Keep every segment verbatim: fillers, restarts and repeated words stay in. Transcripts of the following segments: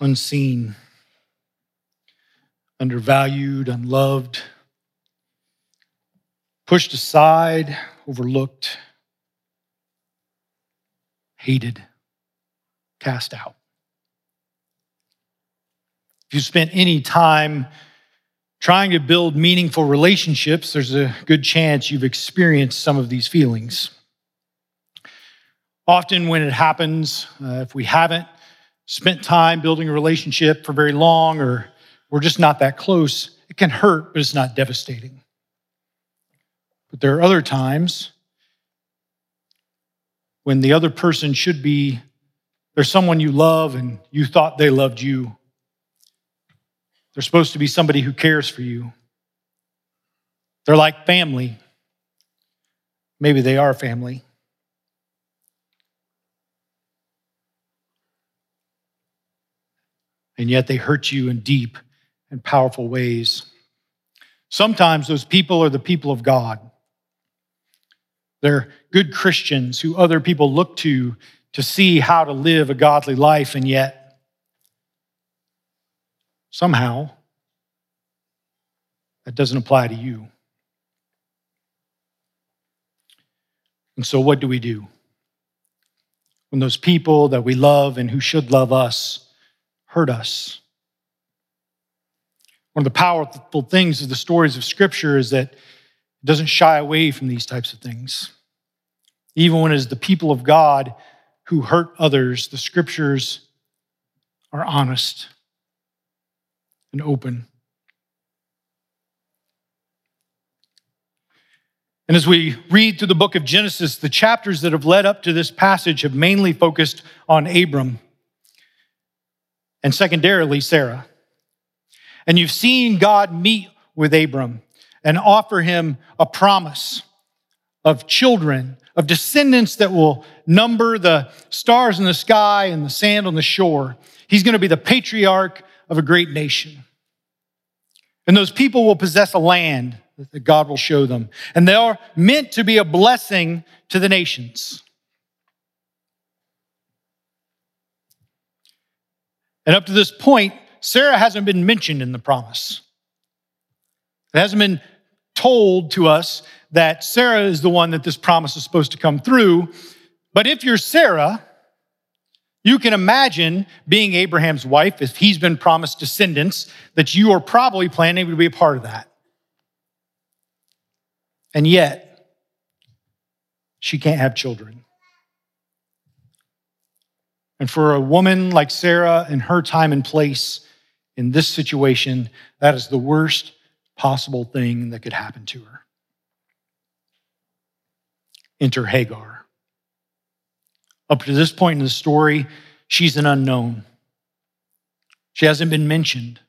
unseen, undervalued, unloved, pushed aside, overlooked, hated, cast out. If you spent any time trying to build meaningful relationships, there's a good chance you've experienced some of these feelings. Often when it happens, uh, if we haven't spent time building a relationship for very long, or we're just not that close, it can hurt, but it's not devastating. But there are other times when the other person should be, there's someone you love and you thought they loved you. They're supposed to be somebody who cares for you. They're like family. Maybe they are family. And yet they hurt you in deep and powerful ways. Sometimes those people are the people of God. They're good Christians who other people look to to see how to live a godly life, and yet somehow, that doesn't apply to you. And so what do we do when those people that we love and who should love us hurt us? One of the powerful things of the stories of Scripture is that it doesn't shy away from these types of things. Even when it is the people of God who hurt others, the Scriptures are honest and open. And as we read through the book of Genesis, the chapters that have led up to this passage have mainly focused on Abram and secondarily Sarah. And you've seen God meet with Abram and offer him a promise of children, of descendants that will number the stars in the sky and the sand on the shore. He's going to be the patriarch of a great nation. And those people will possess a land that God will show them. And they are meant to be a blessing to the nations. And up to this point, Sarah hasn't been mentioned in the promise. It hasn't been told to us that Sarah is the one that this promise is supposed to come through. But if you're Sarah, you can imagine being Abraham's wife, if he's been promised descendants, that you are probably planning to be a part of that. And yet, she can't have children. And for a woman like Sarah in her time and place in this situation, that is the worst possible thing that could happen to her. Enter Hagar. Up to this point in the story, she's an unknown. She hasn't been mentioned.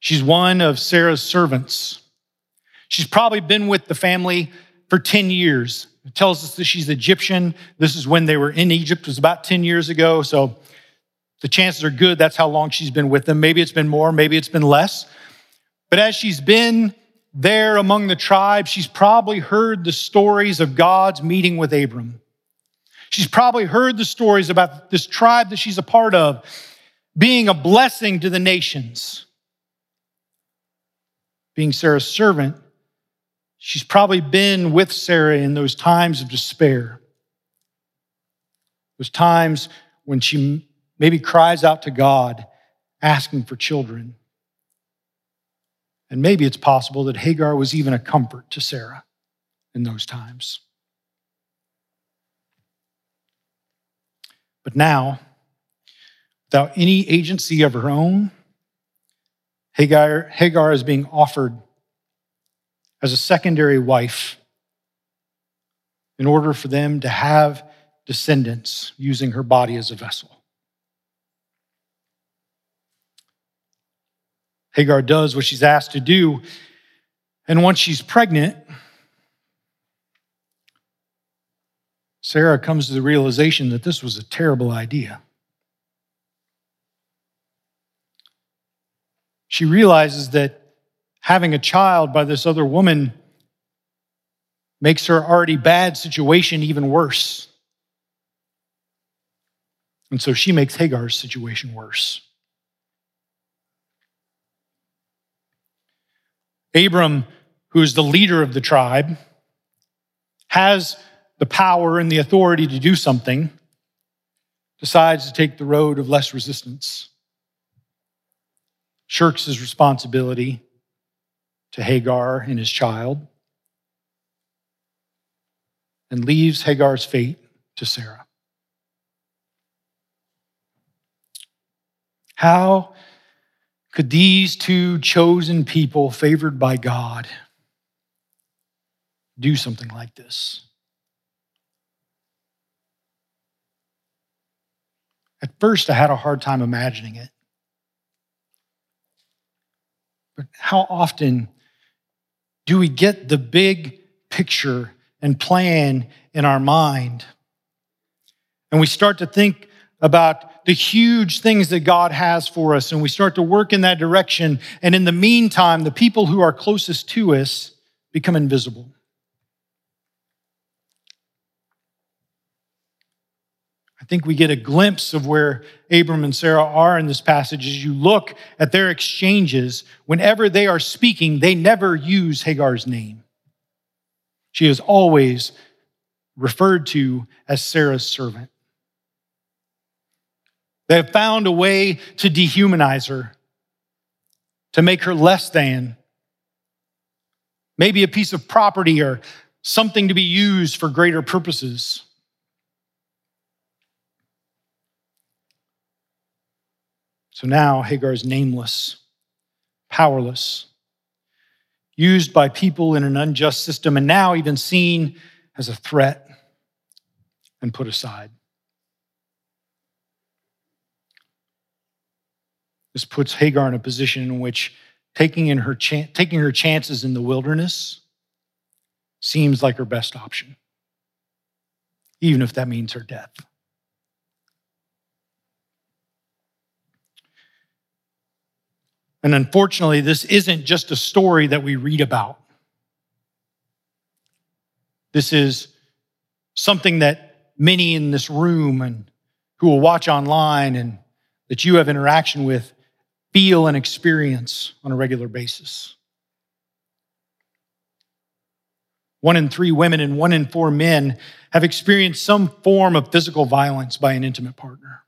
She's one of Sarah's servants. She's probably been with the family for ten years. It tells us that she's Egyptian. This is when they were in Egypt. It was about ten years ago, so the chances are good that's how long she's been with them. Maybe it's been more, maybe it's been less. But as she's been there among the tribe, she's probably heard the stories of God's meeting with Abram. She's probably heard the stories about this tribe that she's a part of being a blessing to the nations. Being Sarah's servant, she's probably been with Sarah in those times of despair. Those times when she maybe cries out to God, asking for children. And maybe it's possible that Hagar was even a comfort to Sarah in those times. But now, without any agency of her own, Hagar, Hagar is being offered as a secondary wife in order for them to have descendants using her body as a vessel. Hagar does what she's asked to do, and once she's pregnant, Sarah comes to the realization that this was a terrible idea. She realizes that having a child by this other woman makes her already bad situation even worse. And so she makes Hagar's situation worse. Abram, who's the leader of the tribe, has the power and the authority to do something, decides to take the road of less resistance, shirks his responsibility to Hagar and his child, and leaves Hagar's fate to Sarah. How could these two chosen people favored by God do something like this? At first, I had a hard time imagining it. But how often do we get the big picture and plan in our mind? And we start to think about the huge things that God has for us, and we start to work in that direction. And in the meantime, the people who are closest to us become invisible. I think we get a glimpse of where Abram and Sarah are in this passage as you look at their exchanges. Whenever they are speaking, they never use Hagar's name. She is always referred to as Sarah's servant. They have found a way to dehumanize her, to make her less than. Maybe a piece of property or something to be used for greater purposes. So now Hagar is nameless, powerless, used by people in an unjust system, and now even seen as a threat and put aside. This puts Hagar in a position in which taking, in her, chan- taking her chances in the wilderness seems like her best option, even if that means her death. And unfortunately, this isn't just a story that we read about. This is something that many in this room and who will watch online and that you have interaction with feel and experience on a regular basis. One in three women and one in four men have experienced some form of physical violence by an intimate partner.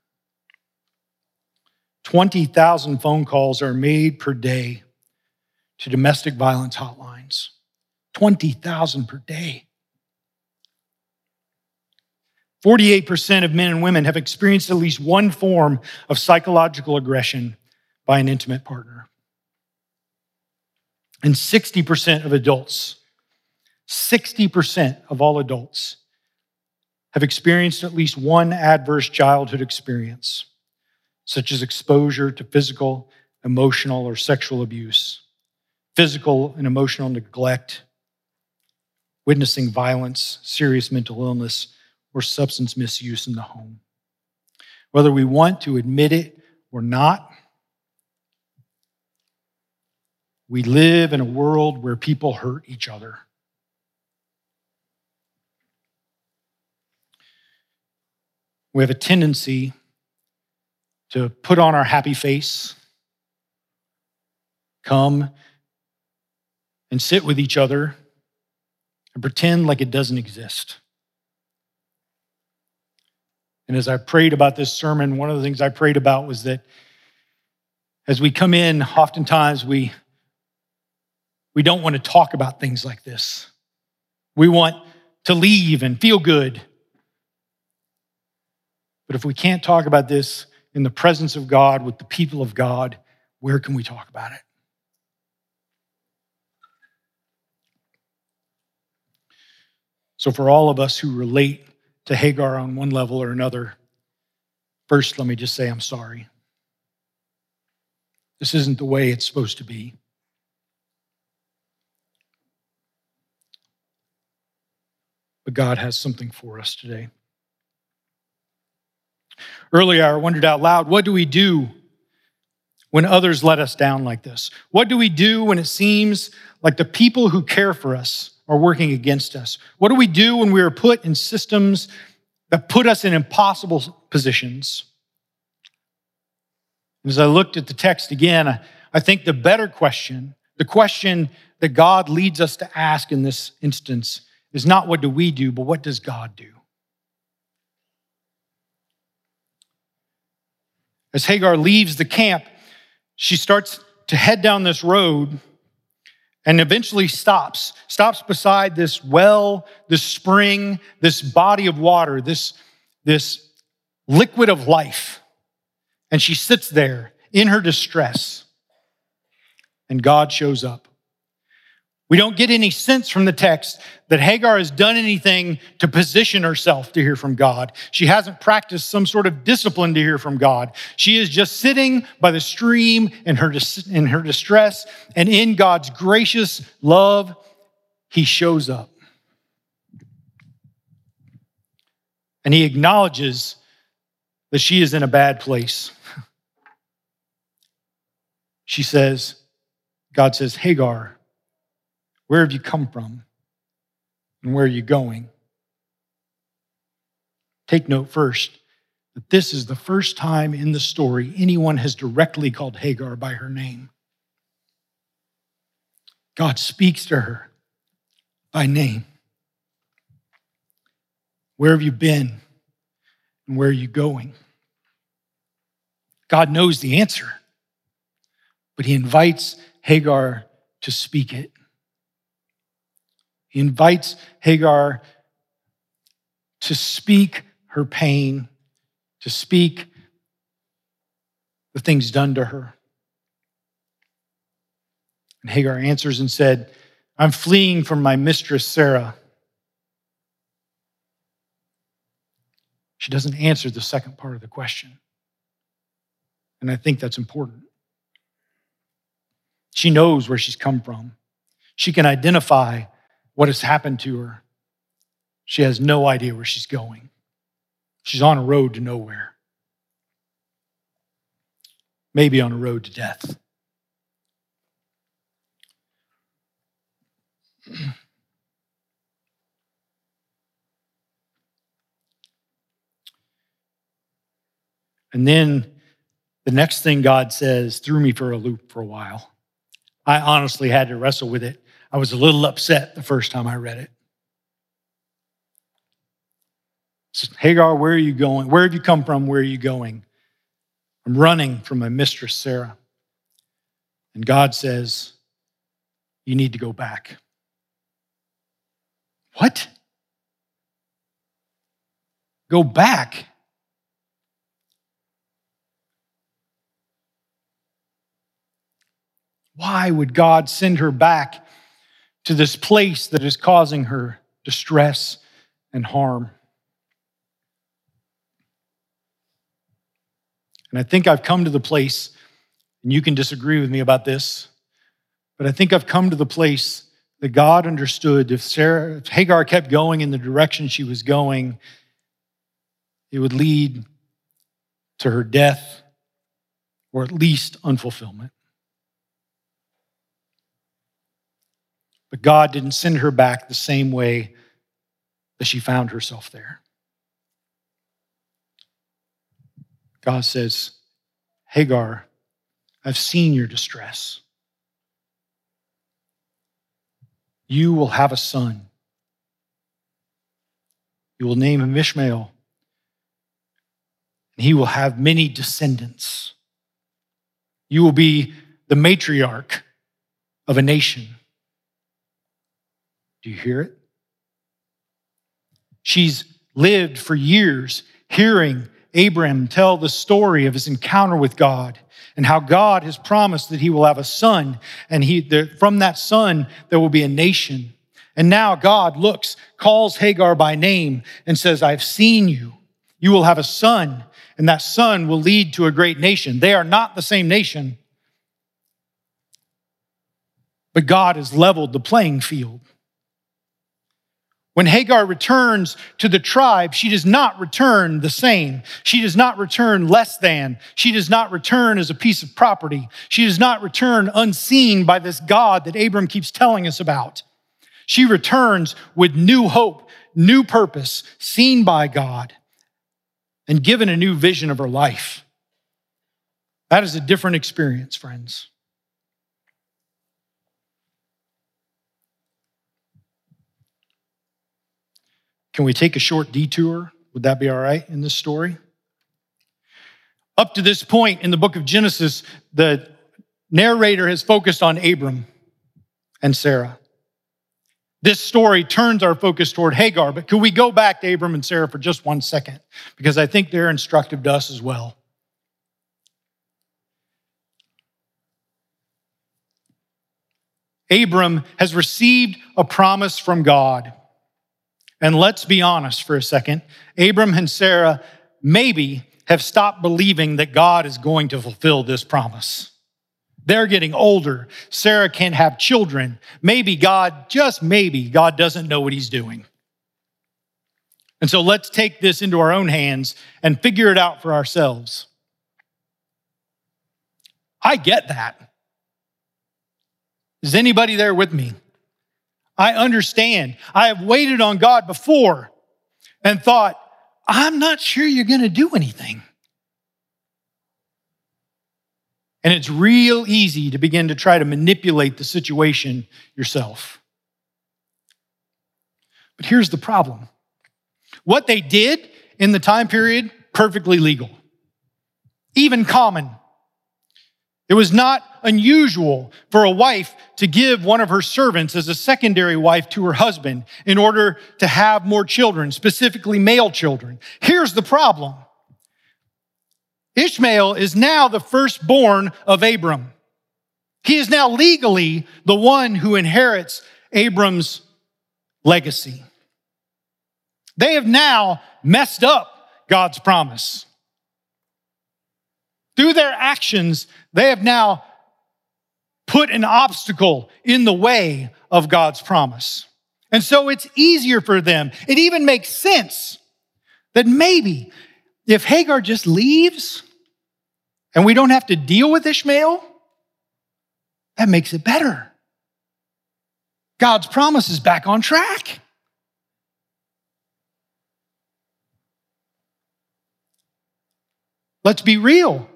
twenty thousand phone calls are made per day to domestic violence hotlines. twenty thousand per day. forty-eight percent of men and women have experienced at least one form of psychological aggression by an intimate partner. And sixty percent of adults, sixty percent of all adults have experienced at least one adverse childhood experience, such as exposure to physical, emotional, or sexual abuse, physical and emotional neglect, witnessing violence, serious mental illness, or substance misuse in the home. Whether we want to admit it or not, we live in a world where people hurt each other. We have a tendency to put on our happy face, come and sit with each other and pretend like it doesn't exist. And as I prayed about this sermon, one of the things I prayed about was that as we come in, oftentimes we, we don't want to talk about things like this. We want to leave and feel good. But if we can't talk about this in the presence of God, with the people of God, where can we talk about it? So for all of us who relate to Hagar on one level or another, first, let me just say I'm sorry. This isn't the way it's supposed to be. But God has something for us today. Earlier, I wondered out loud, what do we do when others let us down like this? What do we do when it seems like the people who care for us are working against us? What do we do when we are put in systems that put us in impossible positions? As I looked at the text again, I think the better question, the question that God leads us to ask in this instance is not what do we do, but what does God do? As Hagar leaves the camp, she starts to head down this road and eventually stops, stops beside this well, this spring, this body of water, this, this liquid of life. And she sits there in her distress, and God shows up. We don't get any sense from the text that Hagar has done anything to position herself to hear from God. She hasn't practiced some sort of discipline to hear from God. She is just sitting by the stream in her, in her distress, and in God's gracious love, he shows up. And he acknowledges that she is in a bad place. She says, God says, Hagar, where have you come from? And where are you going? Take note first that this is the first time in the story anyone has directly called Hagar by her name. God speaks to her by name. Where have you been? And where are you going? God knows the answer, but he invites Hagar to speak it. He invites Hagar to speak her pain, to speak the things done to her. And Hagar answers and said, I'm fleeing from my mistress, Sarah. She doesn't answer the second part of the question. And I think that's important. She knows where she's come from. She can identify what has happened to her. She has no idea where she's going. She's on a road to nowhere. Maybe on a road to death. And then the next thing God says threw me for a loop for a while. I honestly had to wrestle with it. I was a little upset the first time I read it. So, Hagar, where are you going? Where have you come from? Where are you going? I'm running from my mistress, Sarah. And God says, you need to go back. What? Go back? Why would God send her back to this place that is causing her distress and harm? And I think I've come to the place, and you can disagree with me about this, but I think I've come to the place that God understood if Sarah, if Hagar kept going in the direction she was going, it would lead to her death or at least unfulfillment. But God didn't send her back the same way that she found herself there. God says, Hagar, I've seen your distress. You will have a son. You will name him Ishmael, and he will have many descendants. You will be the matriarch of a nation. Do you hear it? She's lived for years hearing Abram tell the story of his encounter with God and how God has promised that he will have a son, and he, that from that son there will be a nation. And now God looks, calls Hagar by name and says, I've seen you. You will have a son, and that son will lead to a great nation. They are not the same nation, but God has leveled the playing field. When Hagar returns to the tribe, she does not return the same. She does not return less than. She does not return as a piece of property. She does not return unseen by this God that Abram keeps telling us about. She returns with new hope, new purpose, seen by God, and given a new vision of her life. That is a different experience, friends. Can we take a short detour? Would that be all right in this story? Up to this point in the book of Genesis, the narrator has focused on Abram and Sarah. This story turns our focus toward Hagar, but could we go back to Abram and Sarah for just one second? Because I think they're instructive to us as well. Abram has received a promise from God. And let's be honest for a second. Abram and Sarah maybe have stopped believing that God is going to fulfill this promise. They're getting older. Sarah can't have children. Maybe God, just maybe, God doesn't know what he's doing. And so let's take this into our own hands and figure it out for ourselves. I get that. Is anybody there with me? I understand. I have waited on God before and thought, I'm not sure you're going to do anything. And it's real easy to begin to try to manipulate the situation yourself. But here's the problem. What they did in the time period, perfectly legal, even common. It was not unusual for a wife to give one of her servants as a secondary wife to her husband in order to have more children, specifically male children. Here's the problem. Ishmael is now the firstborn of Abram. He is now legally the one who inherits Abram's legacy. They have now messed up God's promise. Through their actions, they have now put an obstacle in the way of God's promise. And so it's easier for them. It even makes sense that maybe if Hagar just leaves and we don't have to deal with Ishmael, that makes it better. God's promise is back on track. Let's be real.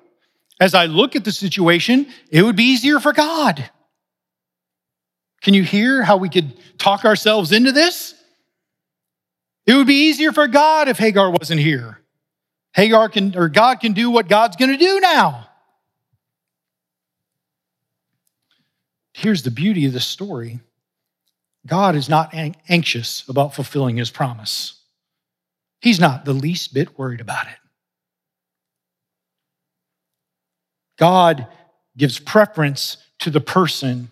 As I look at the situation, it would be easier for God. Can you hear how we could talk ourselves into this? It would be easier for God if Hagar wasn't here. Hagar can, or God can do what God's going to do now. Here's the beauty of the story. God is not anxious about fulfilling his promise. He's not the least bit worried about it. God gives preference to the person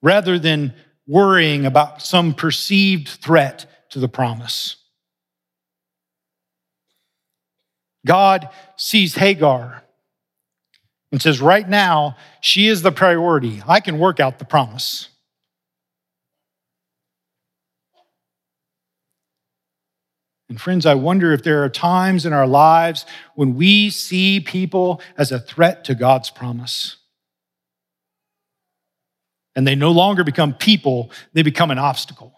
rather than worrying about some perceived threat to the promise. God sees Hagar and says, right now, she is the priority. I can work out the promise. And friends, I wonder if there are times in our lives when we see people as a threat to God's promise. And they no longer become people, they become an obstacle.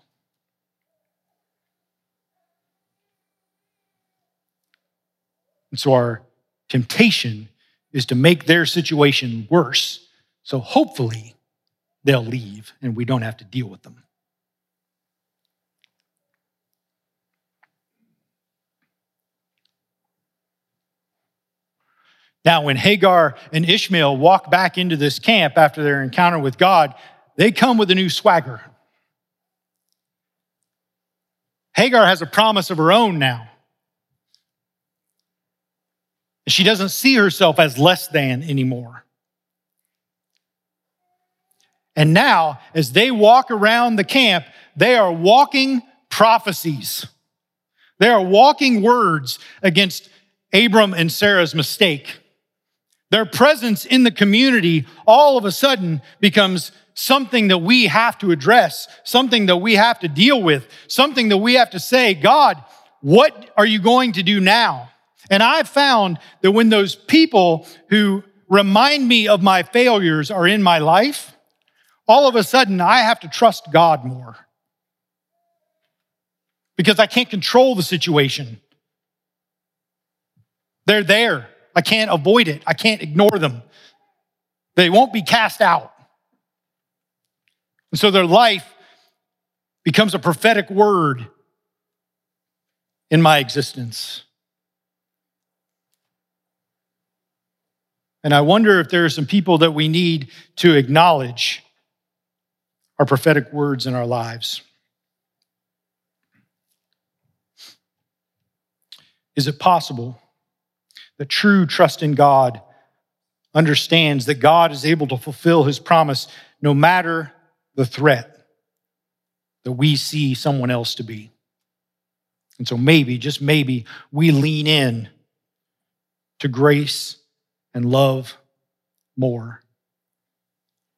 And so our temptation is to make their situation worse. So hopefully they'll leave and we don't have to deal with them. Now, when Hagar and Ishmael walk back into this camp after their encounter with God, they come with a new swagger. Hagar has a promise of her own now. She doesn't see herself as less than anymore. And now, as they walk around the camp, they are walking prophecies. They are walking words against Abram and Sarah's mistake. Their presence in the community all of a sudden becomes something that we have to address, something that we have to deal with, something that we have to say, God, what are you going to do now? And I've found that when those people who remind me of my failures are in my life, all of a sudden I have to trust God more because I can't control the situation. They're there. I can't avoid it. I can't ignore them. They won't be cast out. And so their life becomes a prophetic word in my existence. And I wonder if there are some people that we need to acknowledge our prophetic words in our lives. Is it possible that true trust in God understands that God is able to fulfill his promise no matter the threat that we see someone else to be? And so maybe, just maybe, we lean in to grace and love more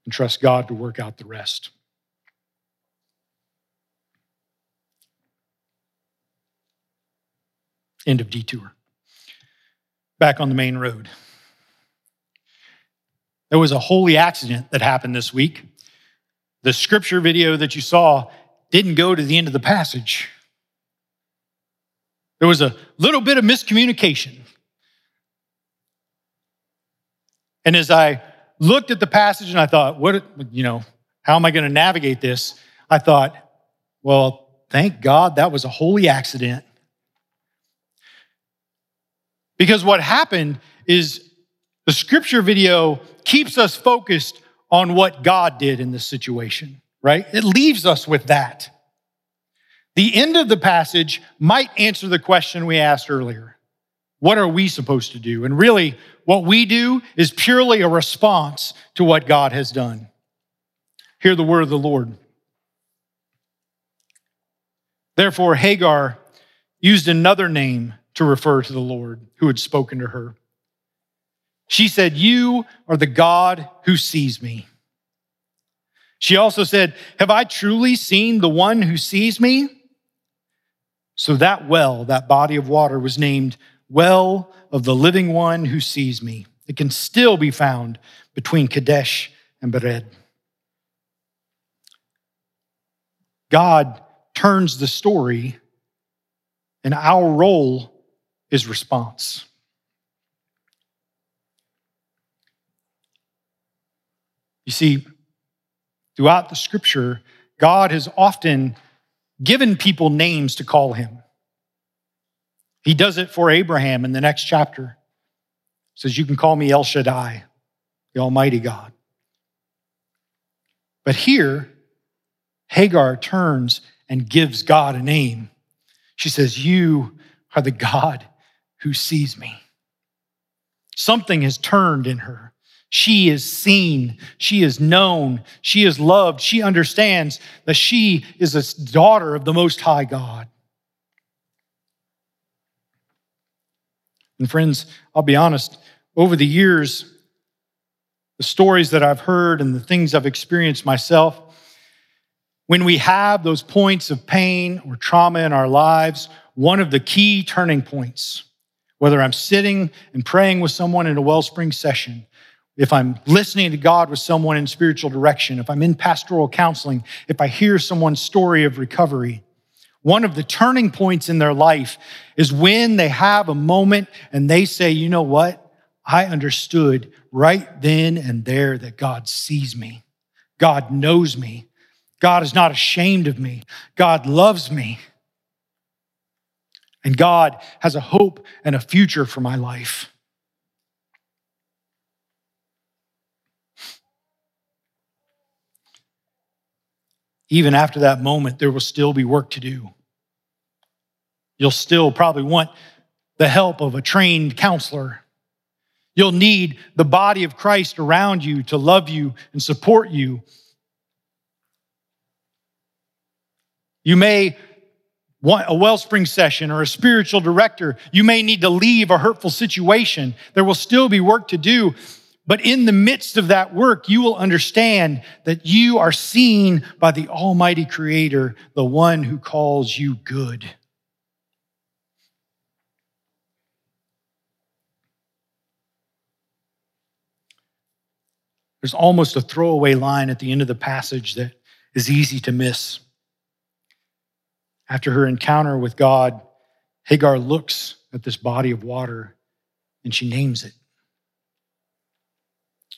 and trust God to work out the rest. End of detour. Back on the main road. There was a holy accident that happened this week. The scripture video that you saw didn't go to the end of the passage. There was a little bit of miscommunication. And as I looked at the passage and I thought, what, you know, how am I going to navigate this? I thought, well, thank God that was a holy accident. Because what happened is the scripture video keeps us focused on what God did in this situation, right? It leaves us with that. The end of the passage might answer the question we asked earlier. What are we supposed to do? And really, what we do is purely a response to what God has done. Hear the word of the Lord. Therefore, Hagar used another name to refer to the Lord who had spoken to her. She said, "You are the God who sees me." She also said, "Have I truly seen the one who sees me?" So that well, that body of water, was named Well of the Living One Who Sees Me. It can still be found between Kadesh and Bered. God turns the story, and our role is response. You see, throughout the scripture, God has often given people names to call him. He does it for Abraham in the next chapter. He says, "You can call me El Shaddai, the Almighty God." But here, Hagar turns and gives God a name. She says, "You are the God who sees me." Something has turned in her. She is seen. She is known. She is loved. She understands that she is a daughter of the Most High God. And friends, I'll be honest, over the years, the stories that I've heard and the things I've experienced myself, when we have those points of pain or trauma in our lives, one of the key turning points, whether I'm sitting and praying with someone in a Wellspring session, if I'm listening to God with someone in spiritual direction, if I'm in pastoral counseling, if I hear someone's story of recovery, one of the turning points in their life is when they have a moment and they say, "You know what? I understood right then and there that God sees me. God knows me. God is not ashamed of me. God loves me. And God has a hope and a future for my life." Even after that moment, there will still be work to do. You'll still probably want the help of a trained counselor. You'll need the body of Christ around you to love you and support you. You may want a Wellspring session or a spiritual director. You may need to leave a hurtful situation. There will still be work to do. But in the midst of that work, you will understand that you are seen by the Almighty Creator, the one who calls you good. There's almost a throwaway line at the end of the passage that is easy to miss. After her encounter with God, Hagar looks at this body of water and she names it.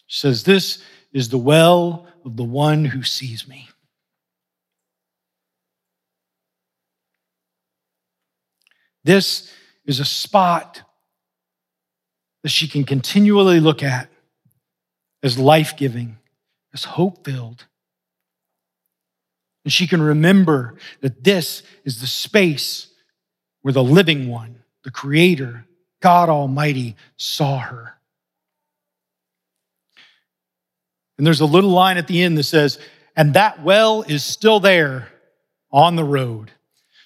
She says, "This is the well of the one who sees me." This is a spot that she can continually look at as life-giving, as hope-filled. And she can remember that this is the space where the living one, the Creator, God Almighty, saw her. And there's a little line at the end that says, "And that well is still there on the road."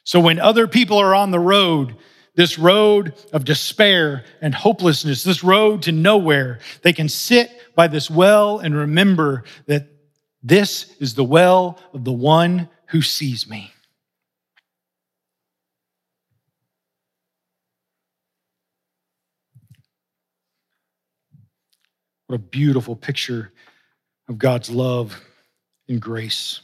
So when other people are on the road, this road of despair and hopelessness, this road to nowhere, they can sit by this well and remember that this is the well of the one who sees me. What a beautiful picture of God's love and grace.